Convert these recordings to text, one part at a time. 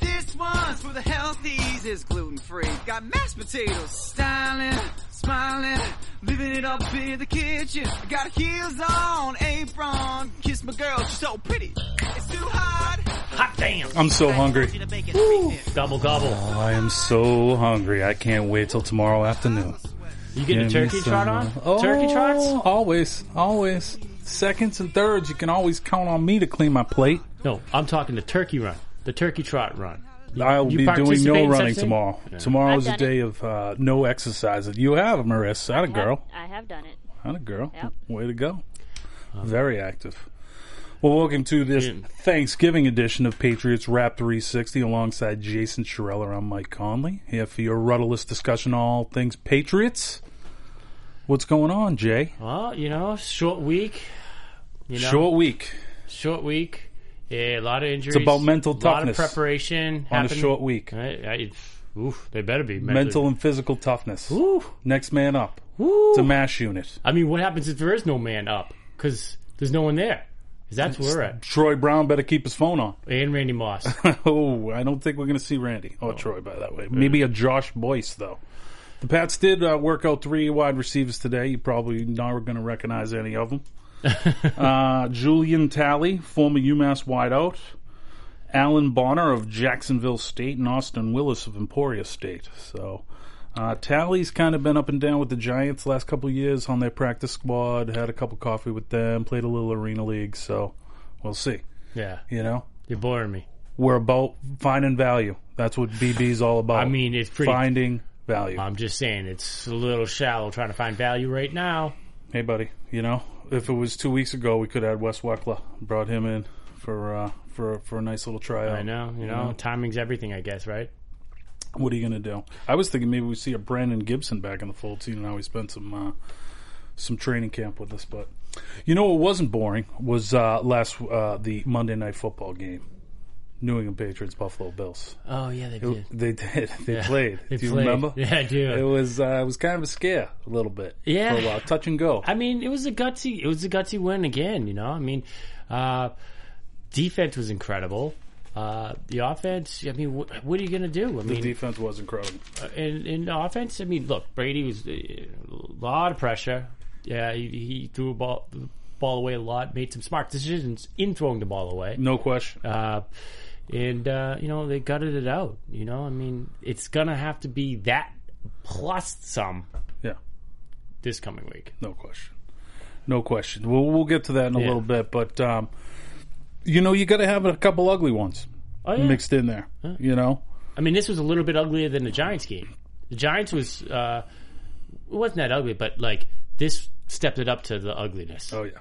This one's for the healthies, it's gluten-free. Got mashed potatoes. Styling, smiling, living it up in the kitchen. I got heels on, apron. Kiss my girl, she's so pretty. It's too hot. Hot damn. I'm so hungry. Woo. Gobble, gobble. Oh, I am so hungry. I can't wait till tomorrow afternoon. You get a turkey trot on? Oh, turkey trots? Always, always. Seconds and thirds, you can always count on me to clean my plate. No, I'm talking the turkey run, the turkey trot run. I will be doing no running tomorrow. No. Tomorrow's a day of no exercise. You have, Marissa. Had a girl. I have done it. Had a girl. Yep. Way to go. Very active. Well, welcome to this Thanksgiving edition of Patriots Rap 360 alongside Jason Shirell. I'm Mike Conley here for your rudderless discussion on all things Patriots. What's going on, Jay? Well, you know, short week. You know, short week. Yeah, a lot of injuries. It's about mental toughness. A lot of preparation on happened. A short week. They better be mental and physical toughness. Oof. Next man up. Oof. It's a MASH unit. I mean, what happens if there is no man up? Because there's no one there. That's where we're at. Troy Brown better keep his phone on. And Randy Moss. I don't think we're going to see Randy or Troy, by that way. Maybe a Josh Boyce, though. The Pats did work out three wide receivers today. You probably not going to recognize any of them. Julian Talley, former UMass wideout. Alan Bonner of Jacksonville State and Austin Willis of Emporia State. So... Talley's kind of been up and down with the Giants last couple of years on their practice squad. Had a cup of coffee with them, played a little arena league, so we'll see. Yeah. You know? You're boring me. We're about finding value. That's what BB's all about. I mean, it's pretty... Finding value. I'm just saying, it's a little shallow trying to find value right now. Hey, buddy, you know, if it was 2 weeks ago, we could add Wes Weckler. Brought him in for a nice little tryout. I know, you know, timing's everything, I guess, right? What are you going to do? I was thinking maybe we see a Brandon Gibson back in the fold. Seeing how he spent some training camp with us, but you know what wasn't boring was the Monday Night Football game, New England Patriots Buffalo Bills. Oh yeah, they did. They played. Do you remember? Yeah, I do. It was kind of a scare a little bit. Yeah, for a while. Touch and go. I mean, it was a gutsy win again. You know, I mean, defense was incredible. The offense, I mean, what are you going to do? I mean, the defense was incredible. And the offense, I mean, look, Brady was a lot of pressure. Yeah, he threw the ball away a lot, made some smart decisions in throwing the ball away. No question. And you know, they gutted it out. You know, I mean, it's going to have to be that plus some this coming week. No question. We'll get to that in a little bit, but... you know, you got to have a couple ugly ones mixed in there, you know? I mean, this was a little bit uglier than the Giants game. The Giants was, it wasn't that ugly, but, like, this stepped it up to the ugliness. Oh, yeah.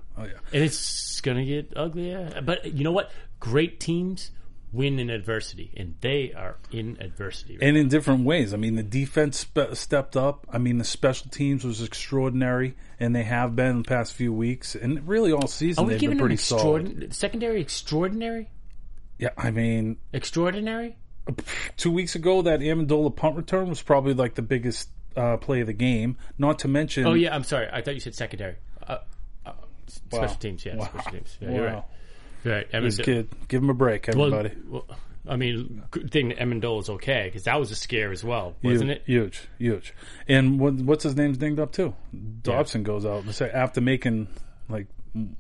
And it's going to get uglier. But you know what? Great teams win in adversity, and they are in adversity. Right? And in different ways. I mean, the defense stepped up. I mean, the special teams was extraordinary, and they have been the past few weeks. And really all season they've been pretty solid. Secondary extraordinary? Yeah, I mean... Extraordinary? 2 weeks ago, that Amendola punt return was probably like the biggest play of the game. Not to mention... Oh, yeah, I'm sorry. I thought you said secondary. Special teams, yeah. Wow. Special teams. Yeah, wow. You're right. Right, this kid, give him a break, everybody. Well, I mean, good thing that Amendola is okay, because that was a scare as well, wasn't it? Huge. And what's his name's dinged up too? Dobson goes out after making like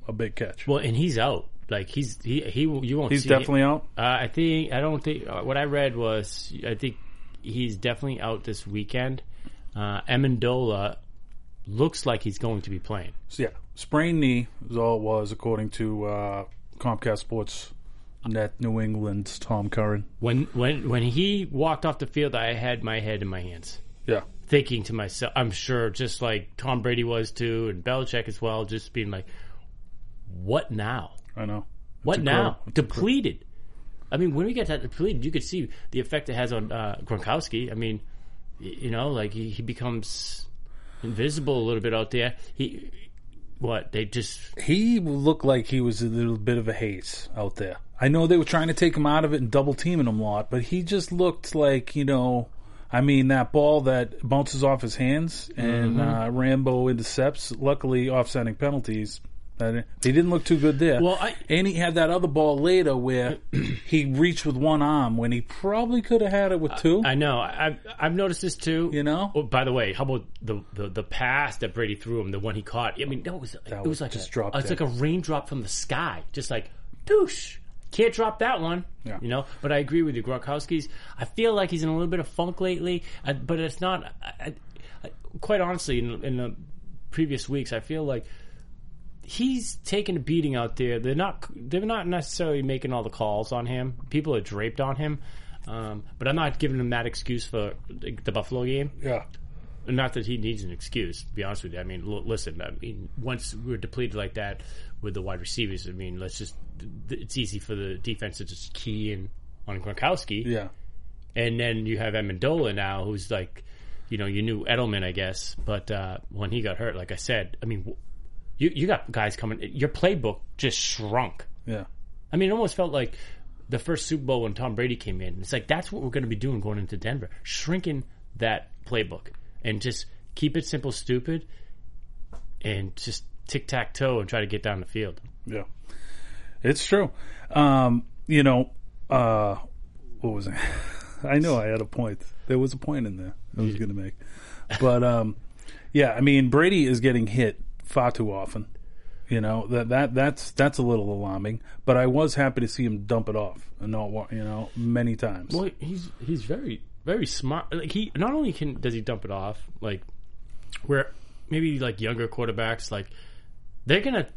a big catch. Well, and he's out. Like he's definitely out. I don't think what I read was I think he's definitely out this weekend. Amendola looks like he's going to be playing. So, sprained knee is all it was, according to Comcast Sports That New England's Tom Curran. When he walked off the field, I had my head in my hands. Yeah. Thinking to myself, I'm sure, just like Tom Brady was too, and Belichick as well, just being like, what now? I know. What now? Depleted. I mean, when we get that depleted, you could see the effect it has on Gronkowski. I mean, you know, like he becomes invisible a little bit out there. He looked like he was a little bit of a haze out there. I know they were trying to take him out of it and double teaming him a lot, but he just looked like, you know, I mean, that ball that bounces off his hands and Rambo intercepts, luckily offsetting penalties. They didn't look too good there. Well, and he had that other ball later where he reached with one arm when he probably could have had it with two. I know. I've noticed this too. You know. Oh, by the way, how about the pass that Brady threw him, the one he caught? I mean, it was like just dropped. It's like a raindrop from the sky, just like douche. Can't drop that one, yeah. You know. But I agree with you, Gronkowski's. I feel like he's in a little bit of funk lately, but it's not. Quite honestly, in the previous weeks, I feel like. He's taking a beating out there. They're not necessarily making all the calls on him. People are draped on him. But I'm not giving him that excuse for the Buffalo game. Yeah. Not that he needs an excuse, to be honest with you. I mean, listen, I mean, once we're depleted like that with the wide receivers, I mean, it's easy for the defense to just key in on Gronkowski. Yeah. And then you have Amendola now, who's like, you know, you knew Edelman, I guess. But when he got hurt, like I said, I mean, You got guys coming. Your playbook just shrunk. Yeah. I mean, it almost felt like the first Super Bowl when Tom Brady came in. It's like, that's what we're going to be doing going into Denver. Shrinking that playbook and just keep it simple, stupid, and just tic-tac-toe and try to get down the field. Yeah. It's true. You know, what was it? I know I had a point. There was a point in there I was going to make. But, yeah, I mean, Brady is getting hit far too often, you know, that's a little alarming. But I was happy to see him dump it off and not, you know, many times. Well, he's very, very smart. Like he not only does he dump it off, like where maybe like younger quarterbacks, like they're gonna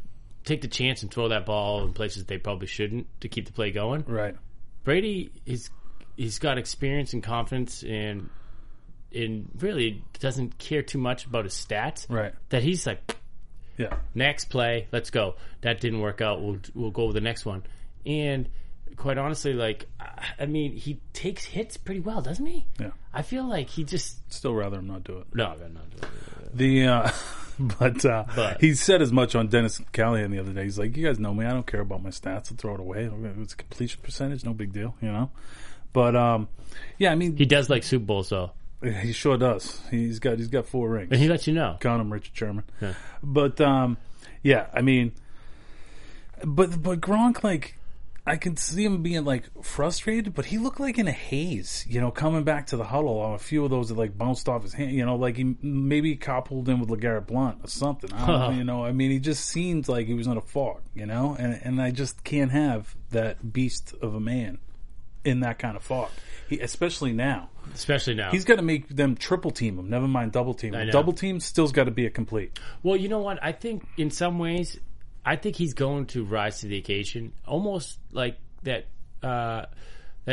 take the chance and throw that ball in places they probably shouldn't to keep the play going. Right. Brady is he's got experience and confidence and really doesn't care too much about his stats. Right. That he's like. Yeah. Next play, let's go. That didn't work out. We'll go with the next one. And quite honestly, like I mean, he takes hits pretty well, doesn't he? Yeah. I feel like he just still rather him not do it. No, I'd not do it. But he said as much on Dennis Callahan the other day. He's like, "You guys know me. I don't care about my stats. I'll throw it away. It's a completion percentage, no big deal, you know." But yeah, I mean, he does like Super Bowls though. He sure does. He's got 4 rings. And he lets you know. Count him, Richard Sherman. Yeah. But, yeah, I mean, but Gronk, like, I can see him being, like, frustrated, but he looked like in a haze, you know, coming back to the huddle on a few of those that, like, bounced off his hand, you know, like he maybe coupled in with LeGarrette Blount or something. I don't know, you know, I mean, he just seemed like he was in a fog, you know, and I just can't have that beast of a man in that kind of fog. Especially now. He's got to make them triple team him, never mind double team him. Double team still's got to be a complete. Well, you know what? I think in some ways, I think he's going to rise to the occasion. Almost like that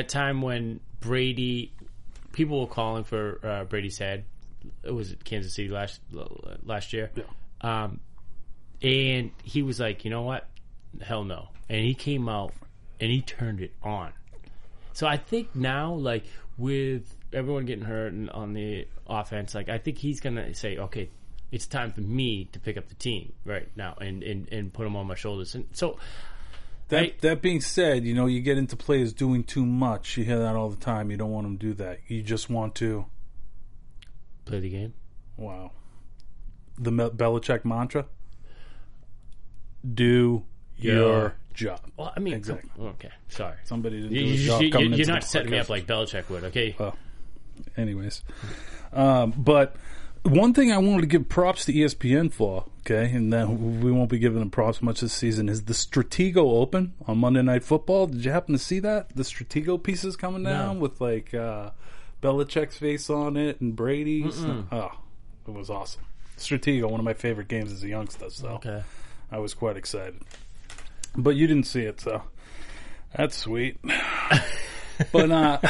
time when Brady, people were calling for Brady's head. It was at Kansas City last year. Yeah. And he was like, you know what? Hell no. And he came out and he turned it on. So I think now, like, with everyone getting hurt and on the offense, like, I think he's going to say, okay, it's time for me to pick up the team right now and put them on my shoulders. And so that being said, you know, you get into players doing too much. You hear that all the time. You don't want them to do that. You just want to play the game. Wow. The Belichick mantra? Do your job. Well, I mean, exactly. Okay, sorry. Somebody didn't do his job. You're not setting me up like Belichick would, okay? Well, anyways. But one thing I wanted to give props to ESPN for, okay, and then we won't be giving them props much this season, is the Stratego Open on Monday Night Football. Did you happen to see that? The Stratego pieces coming down with, like, Belichick's face on it and Brady's. Oh, it was awesome. Stratego, one of my favorite games as a youngster, so I was quite excited. But you didn't see it, so That's sweet. But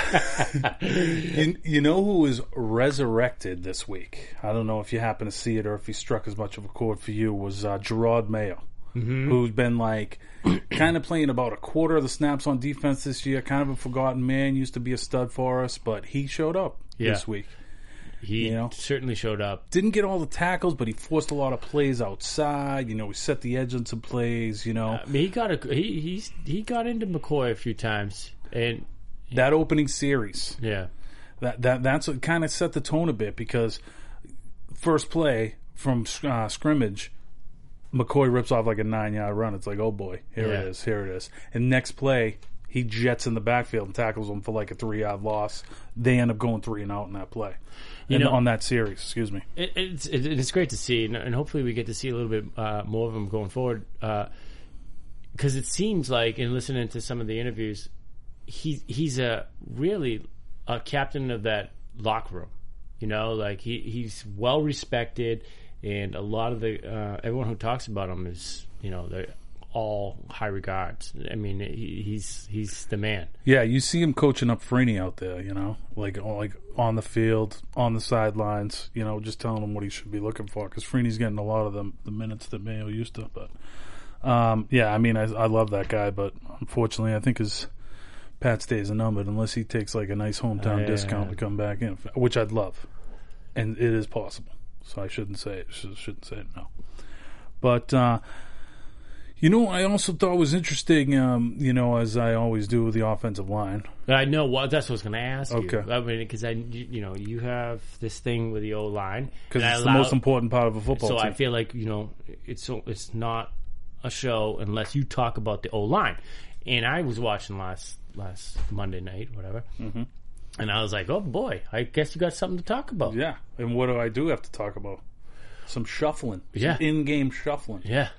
you know who was resurrected this week? I don't know if you happen to see it or if he struck as much of a chord for you. Was Gerard Mayo, who's been like kind of playing about a quarter of the snaps on defense this year. Kind of a forgotten man. Used to be a stud for us, but he showed up this week. He certainly showed up. Didn't get all the tackles, but he forced a lot of plays outside. You know, he set the edge on some plays. You know, I mean, he got into McCoy a few times, and that opening series, that's what kind of set the tone a bit, because first play from scrimmage, McCoy rips off like a 9-yard run. It's like, oh boy, here it is. And next play, he jets in the backfield and tackles him for like a 3-yard loss. They end up going 3-and-out in that play. On that series, excuse me. It's great to see, and hopefully we get to see a little bit more of them going forward. Because it seems like, in listening to some of the interviews, he's really a captain of that locker room. You know, like he's well respected, and a lot of the everyone who talks about him is, you know, they're all high regards. I mean, he's the man. Yeah, you see him coaching up Freeney out there, you know, like on the field, on the sidelines, you know, just telling him what he should be looking for, because Freeney's getting a lot of the minutes that Mayo used to. But yeah, I mean, I love that guy, but unfortunately, I think his Pat's days are numbered unless he takes like a nice hometown discount to come back in, which I'd love, and it is possible. So I shouldn't say it. Shouldn't say it now. But you know, I also thought was interesting, you know, as I always do with the offensive line. I know that's what I was going to ask you. I mean, because you have this thing with the O line, because it's the most important part of a football team. So I feel like, you know, it's not a show unless you talk about the O line. And I was watching last Monday night, whatever, and I was like, oh boy, I guess you got something to talk about. Yeah, and what do I have to talk about? Some shuffling. Yeah. Some in-game shuffling. Yeah.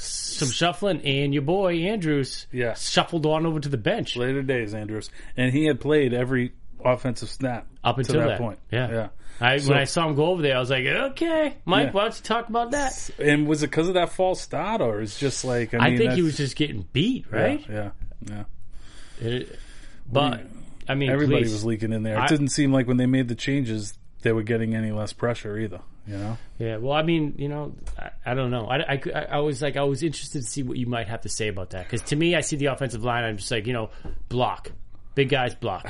Some shuffling, and your boy Andrews shuffled on over to the bench. Later days, Andrews. And he had played every offensive snap up until that point. Yeah. When I saw him go over there, I was like, okay, Mike, why don't you talk about that? And was it because of that false start, or it's just like, I mean, I think he was just getting beat, right? Yeah. But I mean, everybody was leaking in there. It didn't seem like when they made the changes they were getting any less pressure either, you know? Yeah, well, I mean, you know, I don't know. I was like, I was interested to see what you might have to say about that, because to me, I see the offensive line, I'm just like, you know, block. Big guys block.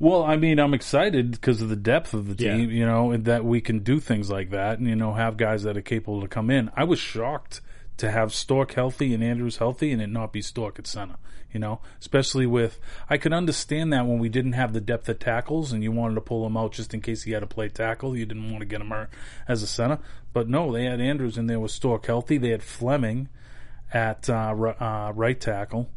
Well, I mean, I'm excited because of the depth of the team, you know, that we can do things like that and, you know, have guys that are capable to come in. I was shocked to have Stork healthy and Andrews healthy and it not be Stork at center, you know, especially with – I could understand that when we didn't have the depth of tackles and you wanted to pull him out just in case he had to play tackle. You didn't want to get him as a center. But, no, they had Andrews in there with Stork healthy. They had Fleming at right tackle.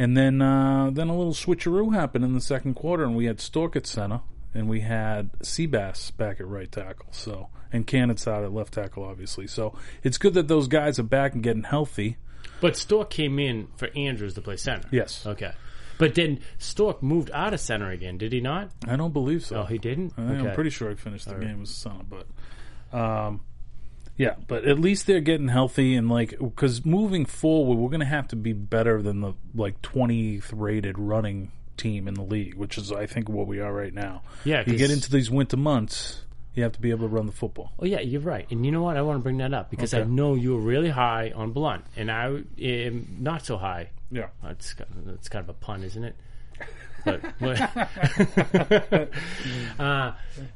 And then a little switcheroo happened in the second quarter, and we had Stork at center, and we had Seabass back at right tackle, so, and Cannon's out at left tackle, obviously. So it's good that those guys are back and getting healthy. But Stork came in for Andrews to play center. Yes. Okay. But then Stork moved out of center again, did he not? I don't believe so. Oh, he didn't? I'm pretty sure he finished the game as a center, but... yeah, but at least they're getting healthy, and like, because moving forward, we're going to have to be better than the like 20th rated running team in the league, which is, I think, what we are right now. Yeah, you get into these winter months, you have to be able to run the football. Oh yeah, you're right, and you know what? I want to bring that up because I know you were really high on Blunt, and I am not so high. Yeah, it's kind of a pun, isn't it? But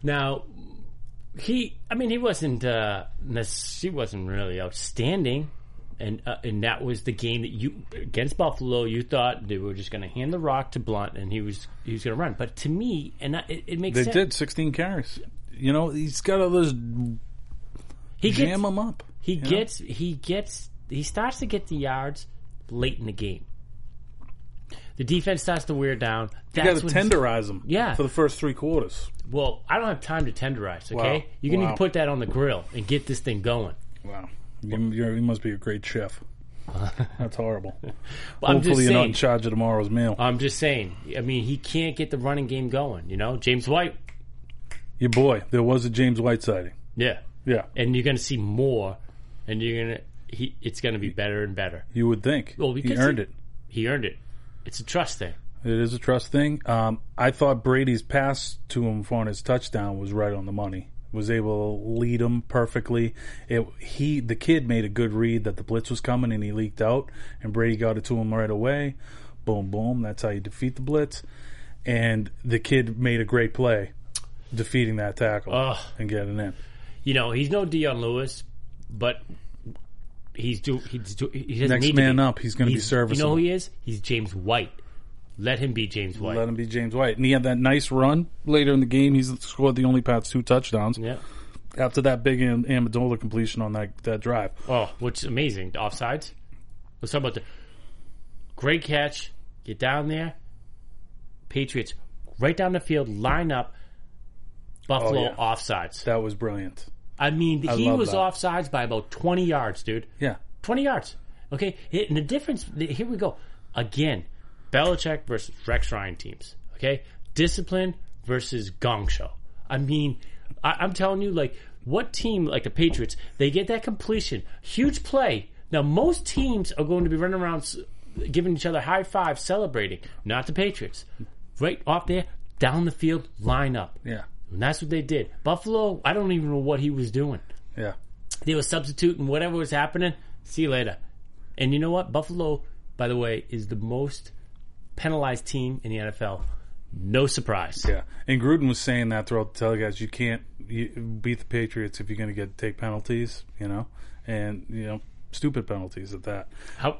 now. He wasn't really outstanding, and that was the game that you against Buffalo. You thought they were just going to hand the rock to Blount, and he was going to run. But to me, it makes sense. They did 16 carries. You know, he's got all those. Jam him up. He starts to get the yards late in the game. The defense starts to wear down. That's, you got to tenderize them for the first three quarters. Well, I don't have time to tenderize, okay? Wow. You're going to need to put that on the grill and get this thing going. Wow. You must be a great chef. That's horrible. Well, hopefully you're not in charge of tomorrow's meal. I'm just saying. I mean, he can't get the running game going, you know? James White. Your boy. There was a James White sighting. Yeah. Yeah. And you're going to see more, and you're going to... It's going to be better and better. You would think. Well, because he earned it. It's a trust thing. It is a trust thing. I thought Brady's pass to him for his touchdown was right on the money. Was able to lead him perfectly. The kid made a good read that the blitz was coming and he leaked out, and Brady got it to him right away. Boom, boom. That's how you defeat the blitz. And the kid made a great play defeating that tackle and getting in. You know, he's no Dion Lewis, but he doesn't need to be. Next man up, he's going to be serviceable. You know who he is? He's James White. Let him be James White. Let him be James White. And he had that nice run later in the game. He's scored the only pass 2 touchdowns. Yeah. After that big Amendola completion on that drive. Oh, which is amazing. The offsides. Let's talk about the great catch. Get down there. Patriots right down the field. Line up. Buffalo offsides. That was brilliant. I mean, he was offsides by about 20 yards, dude. Yeah. 20 yards. Okay. And the difference, here we go. Again. Belichick versus Rex Ryan teams, okay? Discipline versus gong show. I mean, I'm telling you, like, what team, like the Patriots, they get that completion, huge play. Now, most teams are going to be running around giving each other high five, celebrating. Not the Patriots. Right off there, down the field, line up. Yeah. And that's what they did. Buffalo, I don't even know what he was doing. Yeah. They were substituting whatever was happening. See you later. And you know what? Buffalo, by the way, is the most penalized team in the NFL. No surprise. Yeah. And Gruden was saying that throughout the telecast. You can't beat the Patriots if you're going to take penalties, you know, and, you know, stupid penalties at that.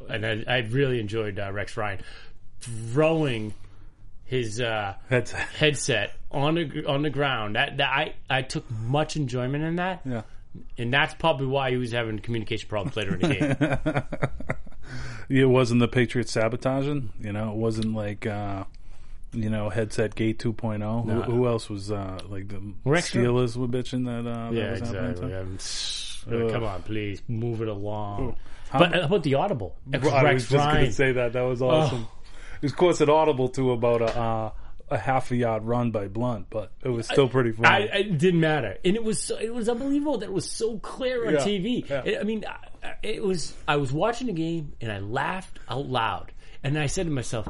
I really enjoyed Rex Ryan throwing his headset on the ground. I took much enjoyment in that. Yeah. And that's probably why he was having communication problems later in the game. It wasn't the Patriots sabotaging, you know. It wasn't like, you know, headset gate 2.0. No. Who else was like the Steelers were bitching that? Yeah, that was exactly. Come on, please move it along. But how about the audible? I was just going to say that was awesome. Of course, it audible to about a half a yard run by Blount, but it was still pretty funny. It didn't matter, and it was unbelievable that it was so clear on TV. Yeah. I was watching the game and I laughed out loud, and I said to myself,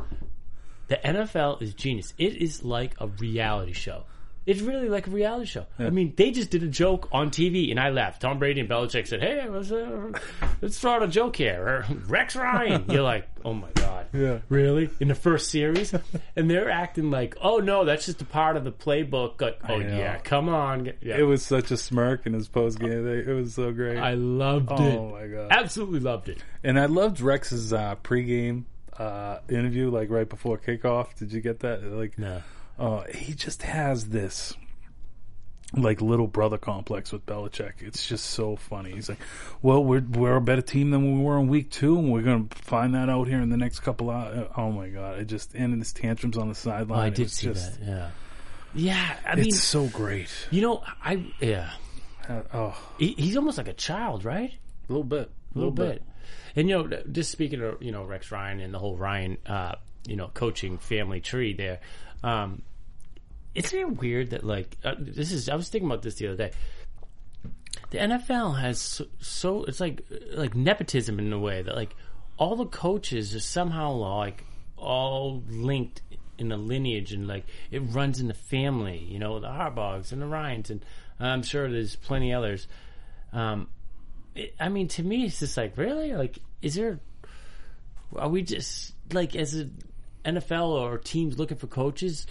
"The NFL is genius. It is like a reality show. It's really like a reality show. Yeah. I mean, they just did a joke on TV, and I laughed. Tom Brady and Belichick said, "Hey, let's throw out a joke here." Rex Ryan, you're like, "Oh my god, yeah, really?" In the first series, and they're acting like, "Oh no, that's just a part of the playbook." Like, oh yeah, come on! Yeah. It was such a smirk in his post game. It was so great. I loved it. Oh my god, absolutely loved it. And I loved Rex's pregame interview, like right before kickoff. Did you get that? Like, no. He just has this like little brother complex with Belichick. It's just so funny. He's like, "Well, we're a better team than we were in week 2, and we're going to find that out here in the next couple hours." Oh my god! It just ended his tantrums on the sideline. Oh, I did see that. Yeah. I mean, it's so great. You know, he's almost like a child, right? A little bit, a little bit. And you know, just speaking of, you know, Rex Ryan and the whole Ryan, you know, coaching family tree there. Isn't it weird that like this is? I was thinking about this the other day. The NFL has so it's like nepotism in a way that like all the coaches are somehow like all linked in a lineage and like it runs in the family. You know, the Harbaughs and the Ryans, and I'm sure there's plenty others. I mean, to me, it's just like really like is there? Are we just like as a NFL or teams looking for coaches,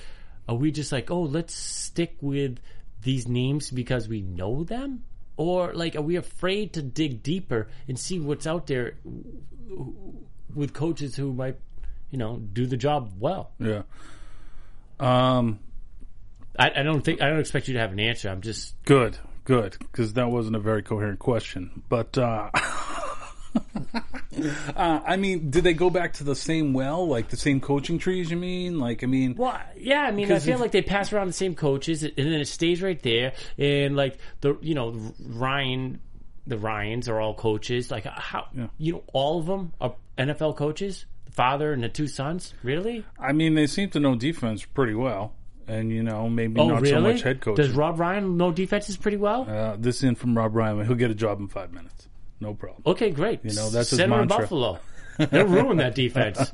are we just like, oh, let's stick with these names because we know them? Or, like, are we afraid to dig deeper and see what's out there with coaches who might, you know, do the job well? Yeah. I don't expect you to have an answer. I'm just... Good, because that wasn't a very coherent question. But, I mean, did they go back to the same like the same coaching trees? You mean, like, I mean, well, yeah, I mean, I feel like they pass around the same coaches, and then it stays right there. And like the, you know, the Ryans are all coaches. Like how, you know, all of them are NFL coaches. The father and the 2 sons, really. I mean, they seem to know defense pretty well. And, you know, maybe not so much head coaching. Does Rob Ryan know defenses pretty well? This in from Rob Ryan. He'll get a job in 5 minutes. No problem. Okay, great. You know, that's his mantra. Send him to Buffalo. They'll ruin that defense.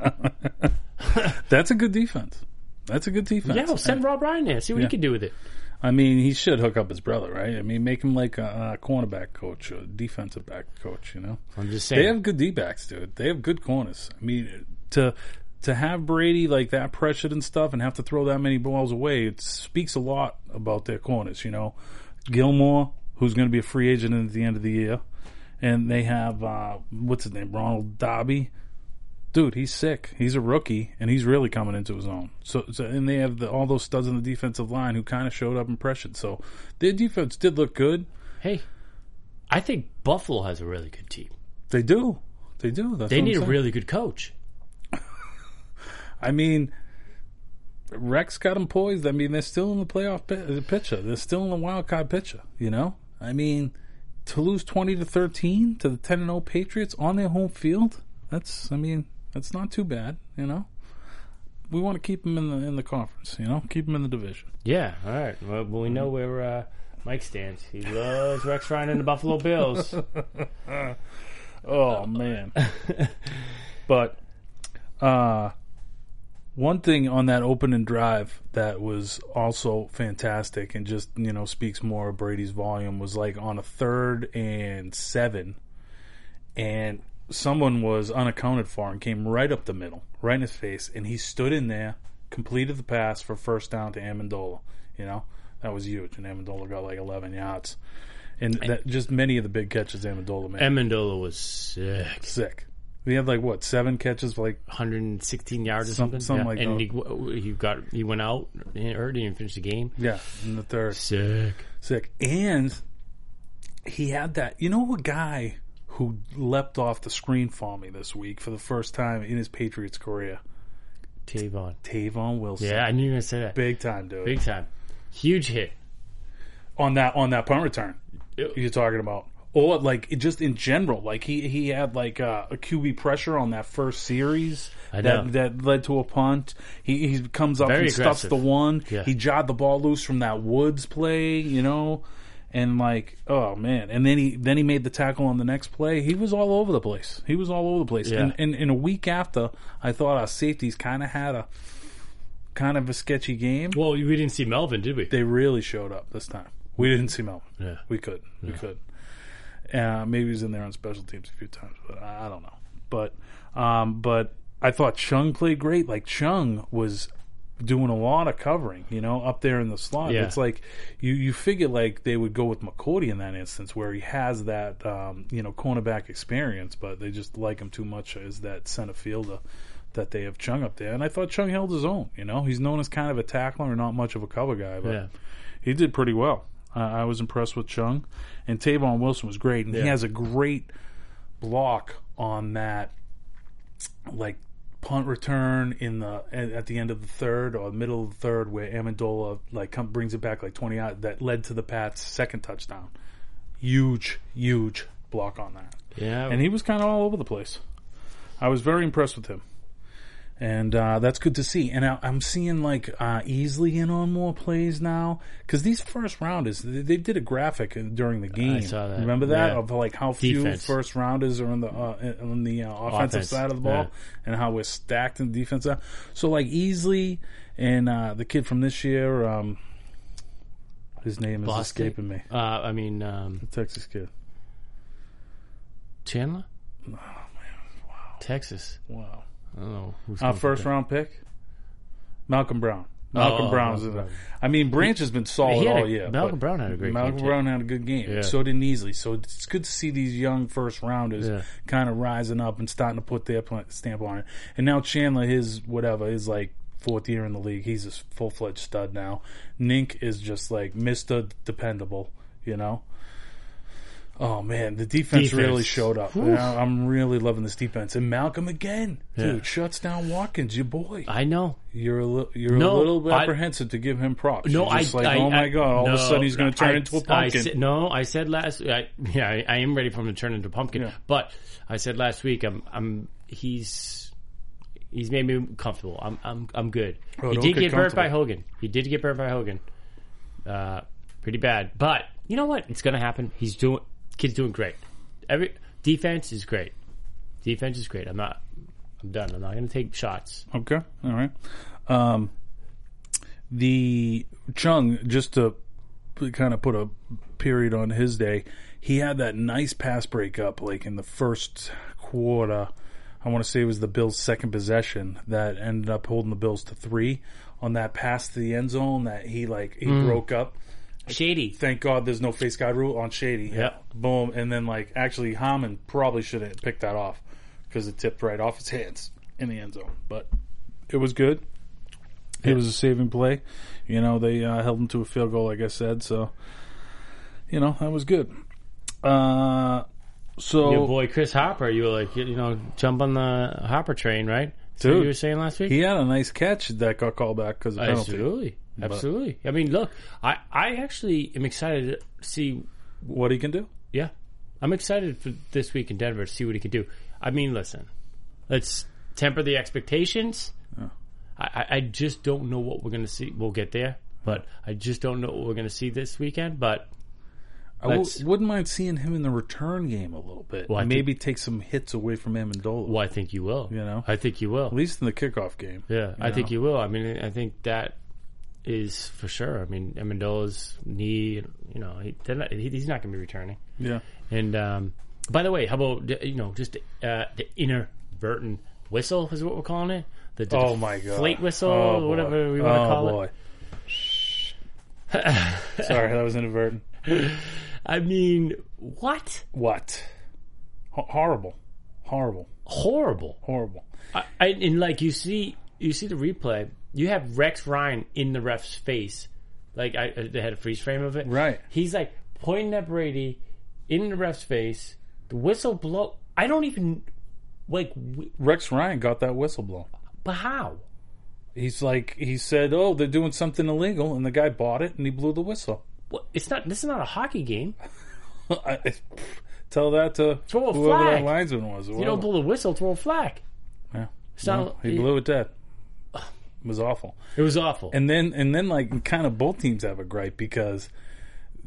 That's a good defense. That's a good defense. Yeah, well, send Rob Ryan there. See what he can do with it. I mean, he should hook up his brother, right? I mean, make him like a cornerback coach or defensive back coach, you know? I'm just saying. They have good D-backs, dude. They have good corners. I mean, to have Brady like that pressured and stuff and have to throw that many balls away, it speaks a lot about their corners, you know? Gilmore, who's going to be a free agent at the end of the year, and they have, what's his name, Ronald Darby. Dude, he's sick. He's a rookie, and he's really coming into his own. So and they have all those studs on the defensive line who kind of showed up and pressured. So their defense did look good. Hey, I think Buffalo has a really good team. They do. They do. That's they need a really good coach. I mean, Rex got them poised. I mean, they're still in the playoff picture. They're still in the wild card picture, you know? I mean, to lose 20-13 to the 10-0 Patriots on their home field, that's not too bad, you know. We want to keep them in the conference, you know. Keep them in the division. Yeah, all right. Well, we know where Mike stands. He loves Rex Ryan and the Buffalo Bills. Oh man! But one thing on that opening drive that was also fantastic and just speaks more of Brady's volume was like on a 3rd and 7, and someone was unaccounted for and came right up the middle, right in his face, and he stood in there, completed the pass for first down to Amendola. You know, that was huge, and Amendola got like 11 yards. And that, just many of the big catches Amendola made. Amendola was sick. He had like, 7 catches for like 116 yards or something? Something like that. And he went out early and finished the game. Yeah, in the 3rd. Sick. And he had that, a guy who leapt off the screen for me this week for the first time in his Patriots career. Tavon Wilson. Yeah, I knew you were going to say that. Big time, dude. Big time. Huge hit. On that punt return you're talking about. Or, just in general. Like, he had, a QB pressure on that first series that led to a punt. He comes up and stuffs the one. Yeah. He jogged the ball loose from that Woods play, And oh man! And then he made the tackle on the next play. He was all over the place. Yeah. And a week after, I thought our safeties kind of had a sketchy game. Well, we didn't see Melvin, did we? They really showed up this time. We didn't see Melvin. Yeah, we could. Maybe he was in there on special teams a few times, but I don't know. But I thought Chung played great. Like Chung was doing a lot of covering, up there in the slot. Yeah. It's like you figure like they would go with McCoy in that instance where he has that, cornerback experience, but they just like him too much as that center fielder that they have Chung up there. And I thought Chung held his own, He's known as kind of a tackler and not much of a cover guy, but he did pretty well. I was impressed with Chung. And Tavon Wilson was great, and he has a great block on that, punt return at the end of the 3rd or middle of the 3rd where Amendola brings it back 20 out that led to the Pats' 2nd touchdown. Huge block on that. Yeah, and he was kind of all over the place. I was very impressed with him, and that's good to see. And I'm seeing Easley in on more plays now because these first rounders they did a graphic during the game. I saw that. Remember that of how defense. Few first rounders are on the offensive side of the ball and how we're stacked in the defense side. So Easley and the kid from this year, his name is escaping me. The Texas kid, Chandler. Oh man! Wow. Texas. Wow. I don't know. Our first-round pick? Malcolm Brown. Malcolm Brown. I mean, Branch has been solid all year. Malcolm Brown had a great game. Yeah. So did Easley. So it's good to see these young first-rounders kind of rising up and starting to put their stamp on it. And now Chandler, is 4th year in the league. He's a full-fledged stud now. Nink is just Mr. Dependable, Oh, man, the defense really showed up. I'm really loving this defense. And Malcolm again, dude, shuts down Watkins, your boy. I know. You're a little bit apprehensive to give him props. No, you're just my God, all of a sudden he's going to turn into a pumpkin. I said last week. I am ready for him to turn into a pumpkin. Yeah. But I said last week, he's made me comfortable. I'm good. Bro, he did get hurt by Hogan. Pretty bad. But you know what? It's going to happen. Kid's doing great. Defense is great. I'm not I'm done. I'm not going to take shots. Okay. All right. The Chung, just to kind of put a period on his day, he had that nice pass breakup like in the first quarter. I want to say it was the Bills' second possession that ended up holding the Bills to 3 on that pass to the end zone that he broke up. Shady. Thank God there's no face guard rule on Shady. Yep. Boom. And then actually Hammond probably should have picked that off because it tipped right off his hands in the end zone. But it was good. It was a saving play. You know, they held him to a field goal, like I said. So, you know, that was good. So your boy Chris Hopper, you were jump on the Hopper train, right? Dude, what you were saying last week? He had a nice catch that got called back because of penalty. Absolutely. I mean, look, I actually am excited to see what he can do. Yeah. I'm excited for this week in Denver to see what he can do. I mean, listen, let's temper the expectations. Yeah. I just don't know what we're going to see. We'll get there, but I just don't know what we're going to see this weekend. But wouldn't mind seeing him in the return game a little bit. Well, maybe take some hits away from Amendola. Well, I think you will. You know, I think you will. At least in the kickoff game. Yeah, I think you will. I mean, I think that is for sure. I mean, Amendola's knee. You know, he's not going to be returning. Yeah. And by the way, how about the inadvertent whistle is what we're calling it. Oh my God! Flate whistle, whatever we want to call it. Sorry, that was inadvertent. I mean, what? What? Horrible. You see the replay. You have Rex Ryan in the ref's face. They had a freeze frame of it. Right. He's pointing at Brady in the ref's face. The whistle blow. I don't even Rex Ryan got that whistle blow. But how? He's he said, "Oh, they're doing something illegal," and the guy bought it, and he blew the whistle. Well, this is not a hockey game. Tell that to throw a whoever flag. That linesman was. You don't blow the whistle, throw a flag. Yeah, he blew it dead. It was awful. And then kind of both teams have a gripe because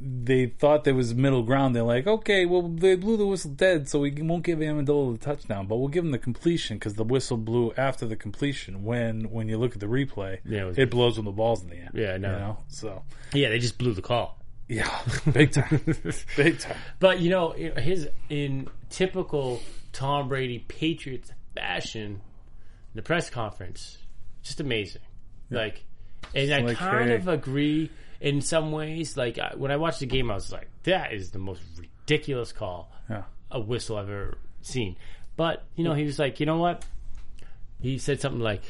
they thought there was middle ground. They're like, okay, well, they blew the whistle dead, so we won't give Amendola the touchdown, but we'll give him the completion because the whistle blew after the completion. When you look at the replay, it blows when the ball's in the end. Yeah, I know. You know? So yeah, they just blew the call. Yeah, big time, big time. But in typical Tom Brady Patriots fashion, the press conference, just amazing. Yeah. I kind of agree. In some ways, when I watched the game, I was like, that is the most ridiculous call a whistle I've ever seen. But, he was like, you know what? He said something like,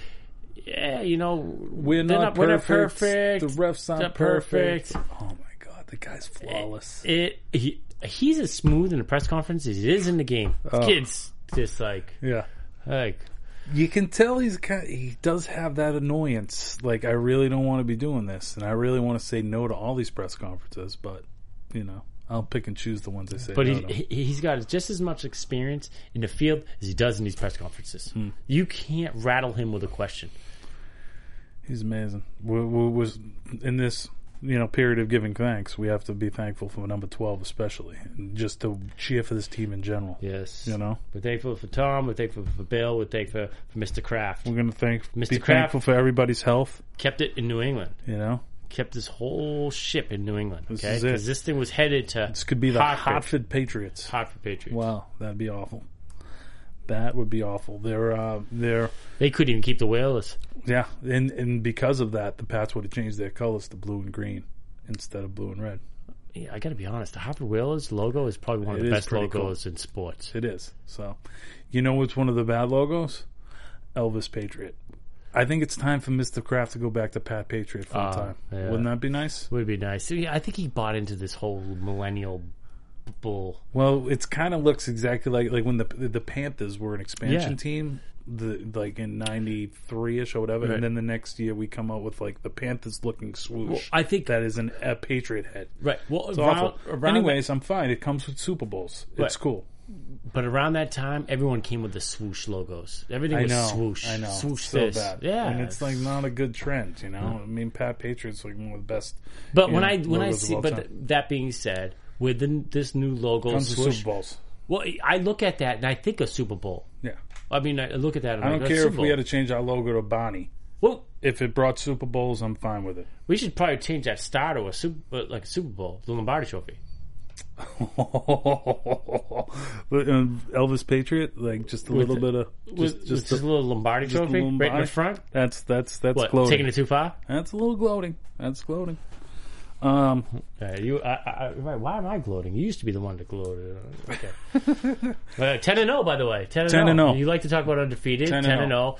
yeah, we're not perfect. The ref's not perfect. Oh, my God. The guy's flawless. He's as smooth in a press conference as he is in the game. Oh. Kids just you can tell he does have that annoyance. I really don't want to be doing this, and I really want to say no to all these press conferences, but, I'll pick and choose the ones I say no to. But he's got just as much experience in the field as he does in these press conferences. Hmm. You can't rattle him with a question. He's amazing. Was in this period of giving thanks, we have to be thankful for number 12 especially, and just to cheer for this team in general. Yes. We're thankful for Tom, we're thankful for Bill, we're thankful for Mr. Kraft. We're going to be thankful for everybody's health. Kept it in New England. Kept this whole ship in New England. Okay? This is it. Because this thing was headed to... This could be the Hartford Patriots. Wow, that'd be awful. That would be awful. They couldn't even keep the Whalers. Yeah, and because of that, the Pats would have changed their colors to blue and green instead of blue and red. Yeah, I got to be honest. The Hartford Whalers logo is probably one of the best logos in sports. It is. So, what's one of the bad logos? Elvis Patriot. I think it's time for Mr. Kraft to go back to Pat Patriot full time. Yeah. Wouldn't that be nice? Would be nice. I think he bought into this whole millennial bull. Well, it kind of looks exactly like when the Panthers were an expansion team, in 93-ish or whatever, right. And then the next year we come out with the Panthers looking swoosh. Well, I think that is a Patriot head. Right. Well, it's awful. Anyways, I'm fine. It comes with Super Bowls. Right. It's cool. But around that time, everyone came with the swoosh logos. Everything was swoosh. I know. Swoosh so this. Bad. Yeah. And it's not a good trend, I mean, Pat Patriot's one of the best. But that being said, with this new logo, comes with Super Bowls. Well, I look at that and I think of Super Bowl. Yeah. I mean, I look at that. And I don't care if we had to change our logo to Bonnie. Well, if it brought Super Bowls, I'm fine with it. We should probably change that star to a Super Bowl, the Lombardi Trophy. Elvis Patriot, like just a little bit of just a little Lombardi Trophy right in the front. That's what, gloating. Taking it too far. That's a little gloating. That's gloating. Why am I gloating? You used to be the one to gloat. Okay. 10-0, by the way. 10-0. You like to talk about undefeated. 10-0.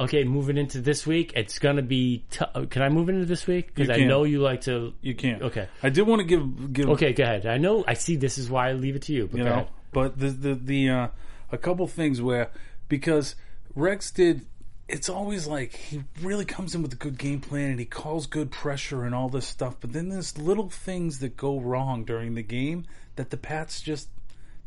Okay, moving into this week, it's gonna be. Can I move into this week? Because I know you like to. You can. Okay. I did want to give. Okay, go ahead. I know. I see. This is why I leave it to you. But you know, but the a couple things where because Rex did. It's always like he really comes in with a good game plan and he calls good pressure and all this stuff, but then there's little things that go wrong during the game that the Pats just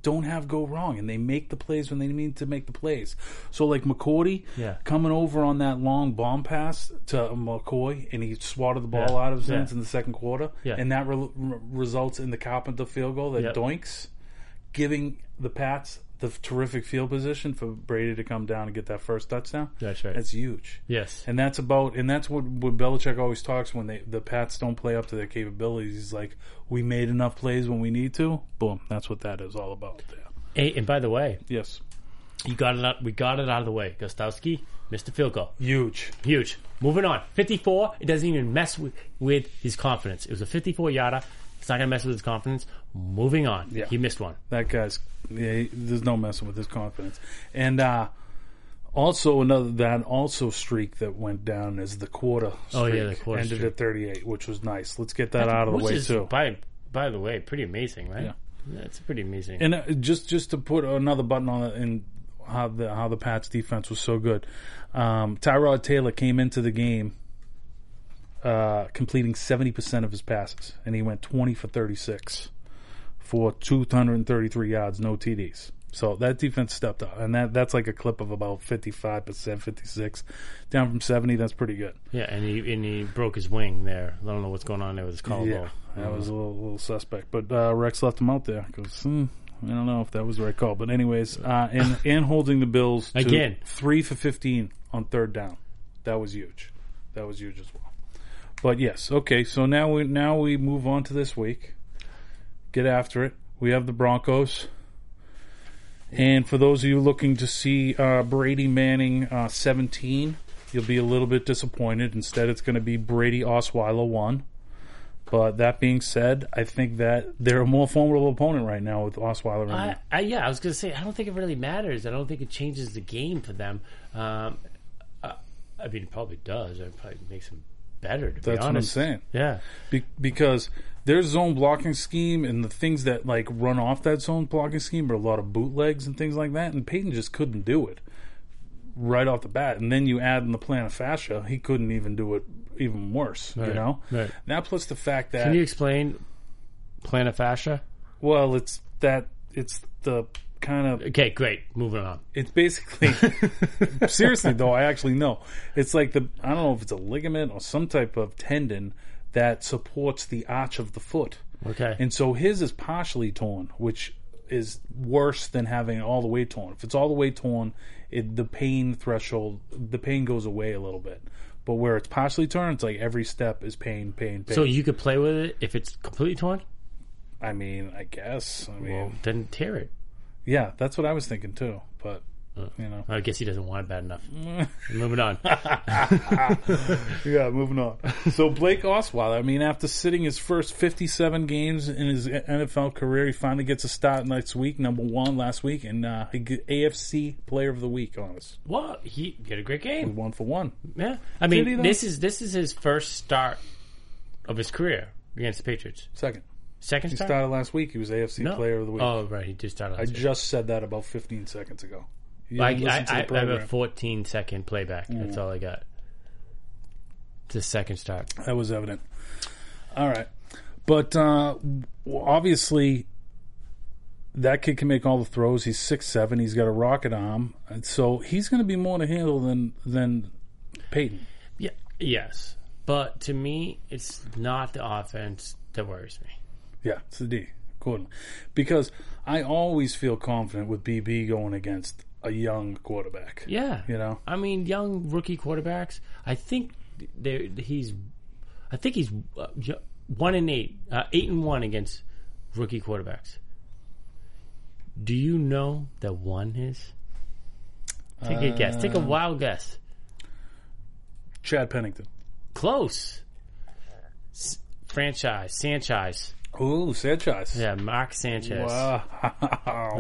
don't have go wrong, and they make the plays when they need to make the plays. So like McCoy coming over on that long bomb pass to McCoy, and he swatted the ball out of his hands in the second quarter, and that results in the Carpenter field goal that doinks, giving the Pats the terrific field position for Brady to come down and get that first touchdown. That's right. That's huge. Yes. And that's about, and that's what Belichick always talks when the Pats don't play up to their capabilities. He's like, we made enough plays when we need to. Boom. That's what that is all about. Yeah. And by the way, yes, you got it out, we got it out of the way. Gostowski missed a field goal. Huge. Moving on. 54. It doesn't even mess with his confidence. It was a 54-yarder. It's not going to mess with his confidence. Moving on. Yeah. He missed one. That guy's... Yeah, there's no messing with his confidence. And also another... That also streak that went down is the quarter streak. Oh, yeah, the quarter ended streak. At 38, which was nice. Let's get that out of the way, is, too. By the way, pretty amazing, right? Yeah. It's pretty amazing. And just to put another button on it in how the Pats defense was so good, Tyrod Taylor came into the game... completing 70% of his passes, and he went 20 for 36 for 233 yards, no TDs. So that defense stepped up, and that's like a clip of about 55%, 56, down from 70. That's pretty good. Yeah, and he broke his wing there. I don't know what's going on there with his collarbone. Yeah, that was a little suspect, but Rex left him out there because I don't know if that was the right call. But anyways, and holding the Bills to again 3 for 15 on third down. That was huge. That was huge as well. But yes, okay, so now we move on to this week. Get after it. We have the Broncos. And for those of you looking to see Brady Manning 17, you'll be a little bit disappointed. Instead, it's going to be Brady Osweiler 1. But that being said, I think that they're a more formidable opponent right now with Osweiler in there. Yeah, I was going to say, I don't think it really matters. I don't think it changes the game for them. I mean, it probably does. It probably makes them... better, to be honest. That's what I'm saying. Yeah. Because their zone blocking scheme and the things that like run off that zone blocking scheme are a lot of bootlegs and things like that, and Peyton just couldn't do it right off the bat. And then you add in the plantar fascia, he couldn't even do it even worse, right, you know? Right. Now plus the fact that... Can you explain plantar fascia? Well, it's the... kind of okay, great. Moving on. It's basically seriously though. I actually know it's like I don't know if it's a ligament or some type of tendon that supports the arch of the foot. Okay, and so his is partially torn, which is worse than having it all the way torn. If it's all the way torn, the pain goes away a little bit. But where it's partially torn, it's like every step is pain. So you could play with it if it's completely torn. I mean, I guess. I mean, well, then tear it. Yeah, that's what I was thinking too, but, you know. I guess he doesn't want it bad enough. Moving on. Yeah, moving on. So Blake Osweiler, I mean, after sitting his first 57 games in his NFL career, he finally gets a start next week, number one last week, and he got AFC Player of the Week on us. Well, he had a great game. 1 for 1. Yeah. I mean, this is his first start of his career against the Patriots. Second start? He started last week. He was AFC Player of the Week. Oh, right. He did start last week. I just said that about 15 seconds ago. I have a 14-second playback. That's all I got. It's a second start. That was evident. All right. But obviously, that kid can make all the throws. He's 6'7". He's got a rocket arm. And so he's going to be more to handle than Peyton. Yeah. Yes. But to me, it's not the offense that worries me. Yeah, it's the D, Gordon. Because I always feel confident with BB going against a young quarterback. Yeah. You know? I mean, young rookie quarterbacks, I think he's 1-8, 8-1 against rookie quarterbacks. Do you know that one is? Take a guess. Take a wild guess. Chad Pennington. Close. Sanchez. Ooh, Sanchez. Yeah, Mark Sanchez. Wow.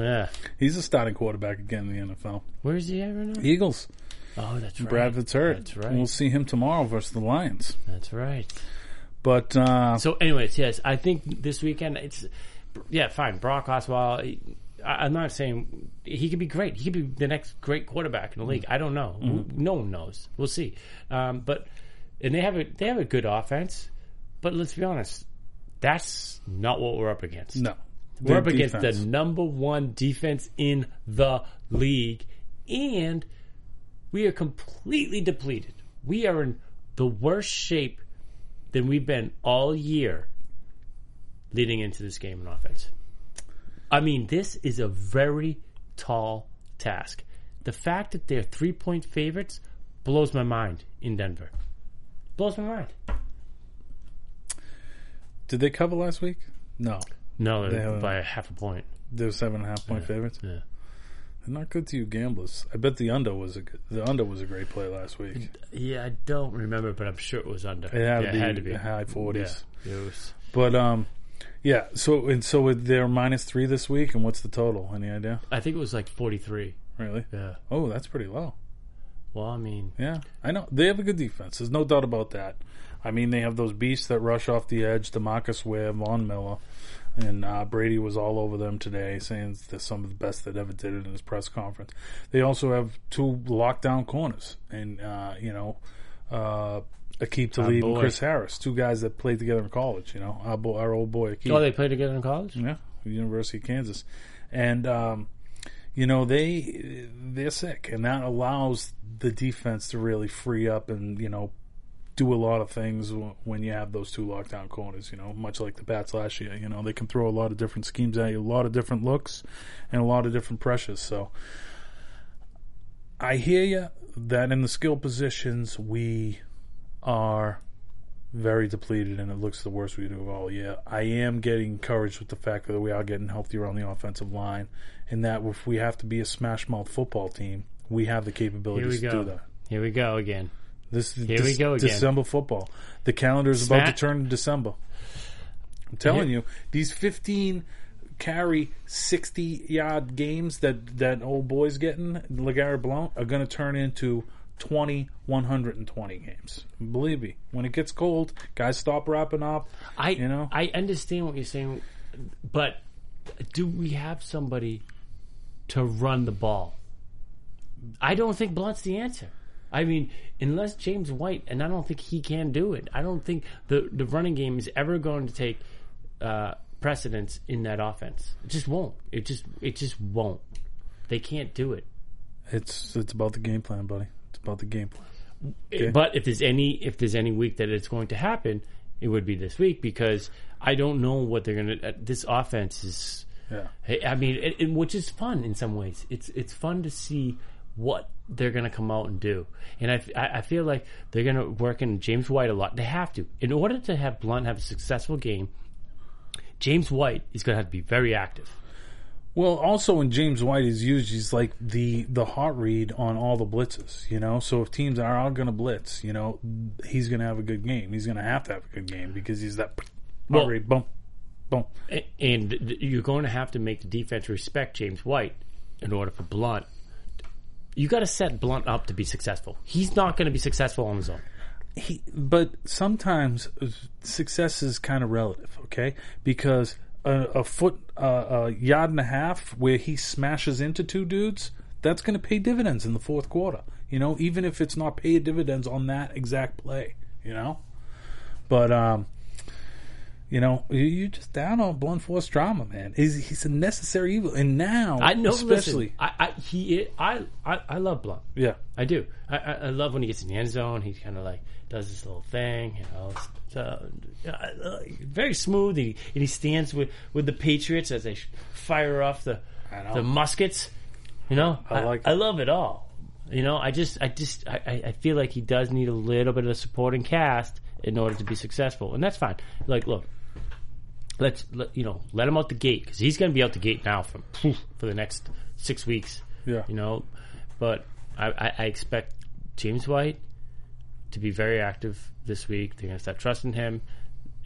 Yeah. He's a starting quarterback again in the NFL. Where's he at right now? Eagles. Oh, that's right. Bradford's hurt. That's right. We'll see him tomorrow versus the Lions. That's right. But so, anyways, yes, I think this weekend it's fine. Brock Osweiler. I'm not saying he could be great. He could be the next great quarterback in the league. I don't know. Mm-hmm. No one knows. We'll see. But they have a good offense. But let's be honest, that's not what we're up against. No, we're up against the number one defense in the league, and we are completely depleted. We are in the worst shape than we've been all year leading into this game in offense. I mean, this is a very tall task. The fact that they're 3-point favorites blows my mind in Denver. Blows my mind. Did they cover last week? No. No, they by half a point. They were 7.5-point favorites? Yeah. They're not good to you gamblers. I bet the under was a great play last week. Yeah, I don't remember, but I'm sure it was under. It had to be. High 40s. Yeah, it was. But, so they're -3 this week, and what's the total? Any idea? I think it was like 43. Really? Yeah. Oh, that's pretty low. Well, I mean... Yeah, I know. They have a good defense. There's no doubt about that. I mean, they have those beasts that rush off the edge, DeMarcus Ware, Von Miller, and Brady was all over them today, saying they're some of the best that ever did it in his press conference. They also have two lockdown corners, and, Aqib Talib and Chris Harris, two guys that played together in college, you know, our old boy Aqib. Oh, they played together in college? Yeah, University of Kansas. And... they're sick, and that allows the defense to really free up and, do a lot of things when you have those two lockdown corners, much like the Pats last year. They can throw a lot of different schemes at you, a lot of different looks, and a lot of different pressures. So I hear you that in the skill positions we are very depleted, and it looks the worst we do all year. I am getting encouraged with the fact that we are getting healthier on the offensive line, and that if we have to be a smash-mouth football team, we have the capabilities to do that. Here we go again. This December football. The calendar is about to turn to December. I'm telling you, these 15 carry 60-yard games that old boy's getting, LeGarrette Blount, are going to turn into 120 games. Believe me, when it gets cold, guys stop wrapping up. I understand what you're saying, but do we have somebody to run the ball? I don't think Blount's the answer. I mean, unless James White, and I don't think he can do it. I don't think the running game is ever going to take precedence in that offense. It just won't. It just won't. They can't do it. It's about the game plan, buddy. About the game plan. Okay. But if there's any week that it's going to happen, it would be this week, because I don't know what they're going to. This offense is, I mean, it, which is fun in some ways. It's fun to see what they're going to come out and do. And I feel like they're going to work in James White a lot. They have to. In order to have Blount have a successful game, James White is going to have to be very active. Well, also when James White is used, he's like the hot read on all the blitzes, So if teams are all going to blitz, he's going to have a good game. He's going to have a good game because he's that hot read, boom, boom. And you're going to have to make the defense respect James White in order for Blount. You got to set Blount up to be successful. He's not going to be successful on his own. But sometimes success is kind of relative, okay? Because... a yard and a half where he smashes into two dudes, that's going to pay dividends in the fourth quarter. Even if it's not paid dividends on that exact play, But, you're just down on blunt force drama, man. He's a necessary evil. And now, I know, especially. Listen, I love Blount. Yeah. I do. I love when he gets in the end zone. He kind of like does this little thing, very smooth, and he stands with the Patriots as they fire off the muskets. You know, I love it all. You know, I feel like he does need a little bit of a supporting cast in order to be successful, and that's fine. Like, look, let him out the gate, because he's going to be out the gate now for the next 6 weeks. Yeah, you know, but I expect James White to be very active this week. They're going to start trusting him,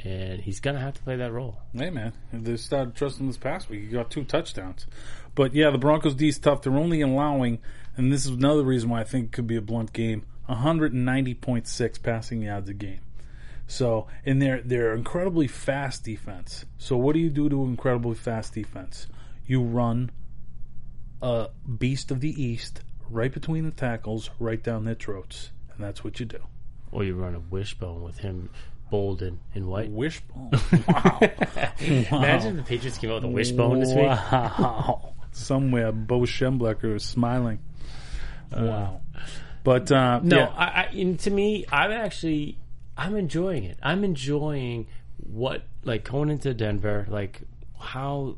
and he's going to have to play that role. Hey, man, they started trusting this past week. He got 2 touchdowns. But, yeah, the Broncos' D is tough. They're only allowing, and this is another reason why I think it could be a blunt game, 190.6 passing yards a game. So, and they're incredibly fast defense. So what do you do to incredibly fast defense? You run a beast of the East right between the tackles, right down their throats, and that's what you do. Or you run a wishbone with him, Bold and White. Wishbone. Wow. Imagine the Patriots came out with a wishbone this week. Wow. Somewhere, Bo Schembechler is smiling. Wow. But, no, yeah. To me, I'm enjoying it. I'm enjoying what, like, going into Denver, like, how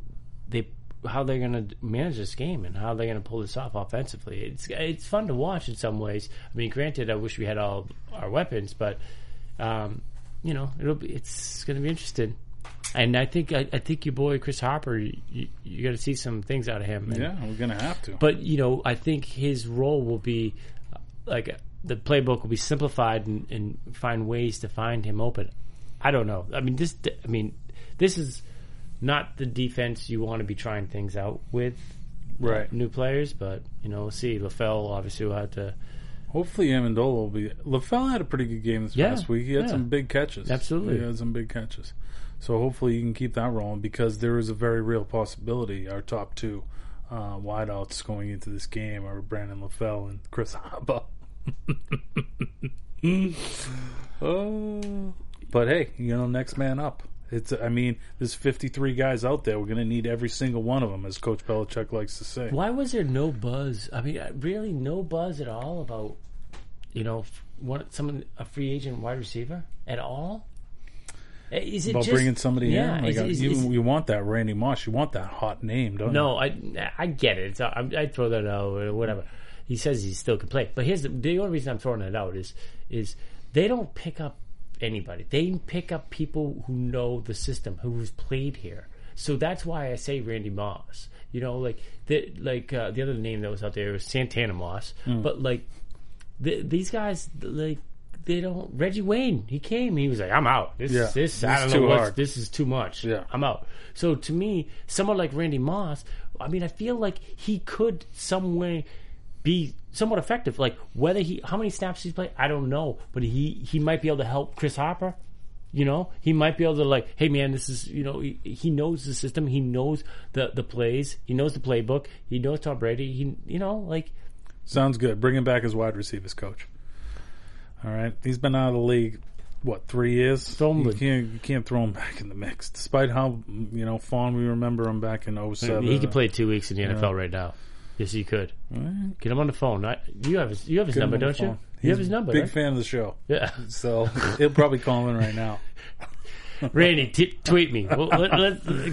they're going to manage this game and how they're going to pull this off offensively. It's fun to watch in some ways. I mean, granted, I wish we had all our weapons, but, you know, it's going to be interesting. And I think your boy Chris Harper, you're going to see some things out of him. And, yeah, we're going to have to. But, you know, I think his role will be, like, the playbook will be simplified and find ways to find him open. I don't know. I mean, this is not the defense you want to be trying things out with, right? New players, but, you know, we'll see. LaFell obviously will have to. Hopefully Amendola will be. LaFell had a pretty good game this past week. He had some big catches. Absolutely. He had some big catches. So hopefully you can keep that rolling, because there is a very real possibility our top 2 wideouts going into this game are Brandon LaFell and Chris Harper. Oh. But hey, you know, next man up. There's 53 guys out there. We're going to need every single one of them, as Coach Belichick likes to say. Why was there no buzz? I mean, really no buzz at all about, you know, a free agent wide receiver at all? Is it about just bringing somebody in? Like, you want that Randy Moss. You want that hot name, don't you? No, I get it. I throw that out or whatever. He says he still can play. But here's the only reason I'm throwing it out is they don't pick up anybody. They pick up people who know the system, who's played here. So that's why I say Randy Moss. You know, the other name that was out there was Santana Moss. Mm. But, like, these guys, like, they don't. Reggie Wayne, he came. He was like, I'm out. This is too much. Yeah. I'm out. So to me, someone like Randy Moss, I mean, I feel like he could some way be somewhat effective. Like, how many snaps he's played, I don't know, but he might be able to help Chris Harper. You know, he might be able to, like, hey man, this is, you know, he knows the system, he knows the plays, he knows the playbook, he knows Tom Brady. He, you know, like, sounds good. Bring him back as wide receivers coach. All right, he's been out of the league, what, 3 years? You can't throw him back in the mix, despite how, you know, fond we remember him back in 07. He could play 2 weeks in the NFL right now. Yes, he could. Right. Get him on the phone. You have his number, don't you? You have his number. Big fan of the show. Yeah. So he'll probably call in right now. Randy, tweet me. Well,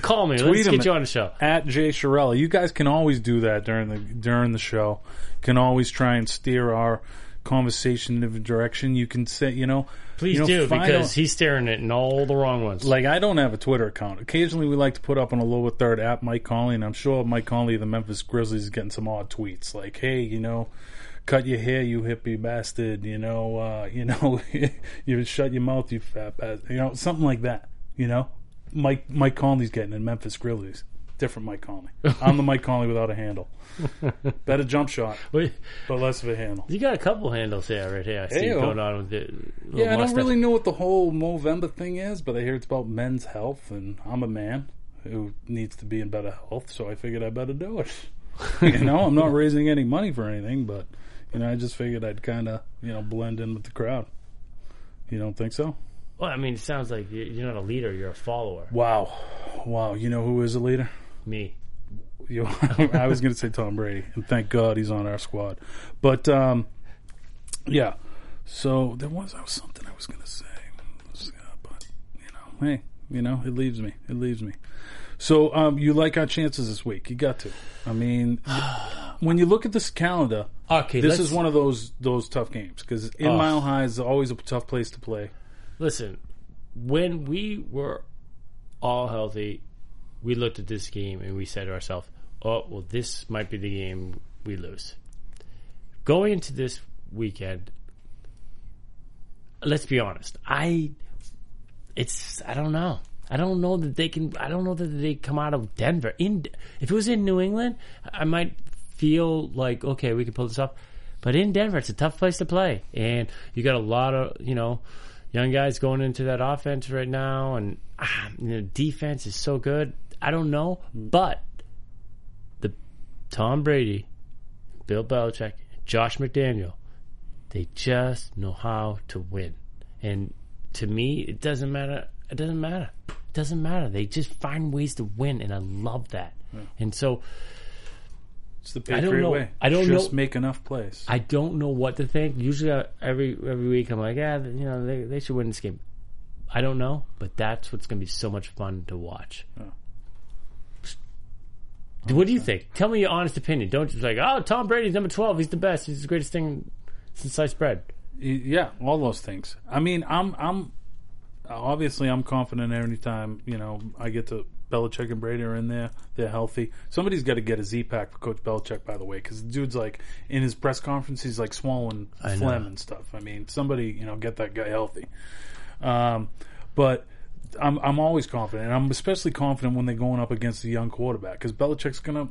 call me. Let's get you on the show. At Jay Shirella. You guys can always do that during the show. Can always try and steer our conversation in a direction. You can say, you know, please, you know, do, because he's staring it in all the wrong ones. Like, I don't have a Twitter account. Occasionally we like to put up on a lower third app Mike Conley, and I'm sure Mike Conley of the Memphis Grizzlies is getting some odd tweets like, hey, you know, cut your hair, you hippie bastard, you know, you shut your mouth, you fat bastard, you know, something like that. You know, Mike Conley's getting in Memphis Grizzlies. Different Mike Conley. I'm the Mike Conley without a handle. Better jump shot, but less of a handle. You got a couple handles here, right here. I see going on with it. Yeah, I don't really know what the whole Movember thing is, but I hear it's about men's health, and I'm a man who needs to be in better health, so I figured I better do it. You know, I'm not raising any money for anything, but, you know, I just figured I'd kind of, you know, blend in with the crowd. You don't think so? Well, I mean, it sounds like you're not a leader, you're a follower. Wow. You know who is a leader? Me. I was going to say Tom Brady, and thank God he's on our squad. But, yeah. So there was something I was going to say. But, you know, hey, you know, it leaves me. So you like our chances this week. You got to. I mean, when you look at this calendar, okay, this is one of those tough games because in Mile High is always a tough place to play. Listen, when we were all healthy, we looked at this game and we said to ourselves, oh, well, this might be the game we lose. Going into this weekend, let's be honest. I don't know. I don't know that they can. I don't know that they come out of Denver. If it was in New England, I might feel like, okay, we can pull this off. But in Denver, it's a tough place to play, and you got a lot of young guys going into that offense right now, and defense is so good. I don't know, but Tom Brady, Bill Belichick, Josh McDaniel, they just know how to win. And to me, it doesn't matter. It doesn't matter. It doesn't matter. They just find ways to win, and I love that. Yeah. And so it's the Patriot way. I don't know. Just make enough plays. I don't know what to think. Usually every week I'm like, they should win this game. I don't know, but that's what's going to be so much fun to watch. Yeah. What do you think? Tell me your honest opinion. Don't just like, oh, Tom Brady's number 12. He's the best. He's the greatest thing since sliced bread. Yeah, all those things. I mean, I'm obviously I'm confident every time I get to Belichick and Brady are in there. They're healthy. Somebody's got to get a Z-pack for Coach Belichick, by the way, because the dude's like in his press conference, he's like swallowing phlegm and stuff. I mean, somebody get that guy healthy. But. I'm always confident, and I'm especially confident when they're going up against a young quarterback because Belichick's going to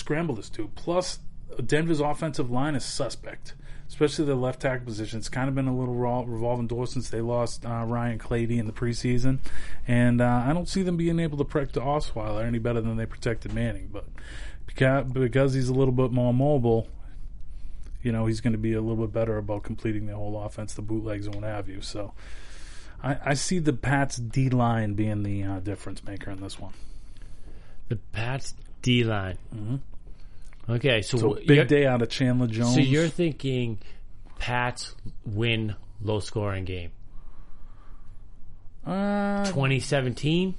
scramble this dude. Plus, Denver's offensive line is suspect, especially the left tackle position. It's kind of been a little revolving door since they lost Ryan Clady in the preseason, and I don't see them being able to protect Osweiler any better than they protected Manning. But because he's a little bit more mobile, he's going to be a little bit better about completing the whole offense, the bootlegs and what have you. So I see the Pats' D-line being the difference maker in this one. The Pats' D-line. Mm-hmm. Okay, so big day out of Chandler Jones. So you're thinking Pats win low-scoring game. 2017?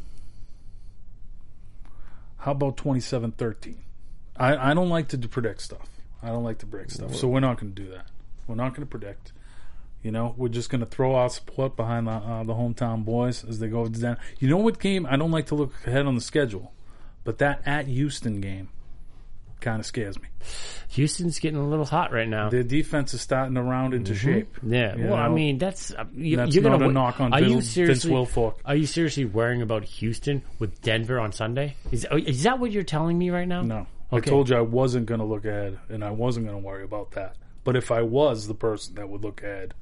How about 27-13? I don't like to predict stuff. I don't like to break stuff, so we're not going to do that. We're not going to predict. We're just going to throw our support behind the hometown boys as they go down. You know what game? I don't like to look ahead on the schedule, but that at Houston game kind of scares me. Houston's getting a little hot right now. Their defense is starting to round into shape. Yeah. That's you're going to knock on Vince Wilfork. Are you seriously worrying about Houston with Denver on Sunday? Is that what you're telling me right now? No. Okay. I told you I wasn't going to look ahead, and I wasn't going to worry about that. But if I was the person that would look ahead,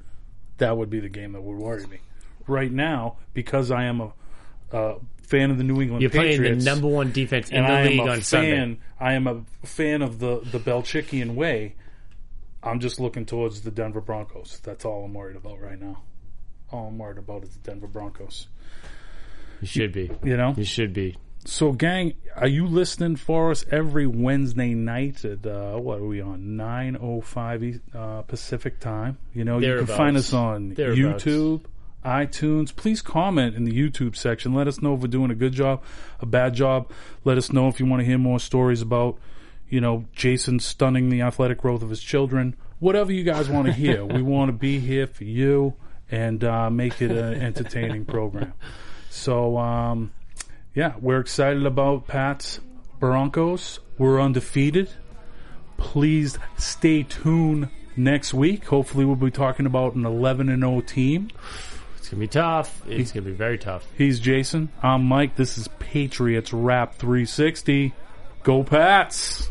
that would be the game that would worry me. Right now, because I am a fan of the New England Patriots. You're playing the number one defense in the league on Sunday. I am a fan of the Belichickian way. I'm just looking towards the Denver Broncos. That's all I'm worried about right now. All I'm worried about is the Denver Broncos. You should be. You should be. So, gang, are you listening for us every Wednesday night at, what are we on, 9:05 Pacific time? You can find us on YouTube, iTunes. Please comment in the YouTube section. Let us know if we're doing a good job, a bad job. Let us know if you want to hear more stories about, Jason stunning the athletic growth of his children. Whatever you guys want to hear. We want to be here for you and make it an entertaining program. So, yeah, we're excited about Pats Broncos. We're undefeated. Please stay tuned next week. Hopefully we'll be talking about an 11-0 team. It's going to be tough. It's going to be very tough. He's Jason. I'm Mike. This is Patriots Rap 360. Go Pats!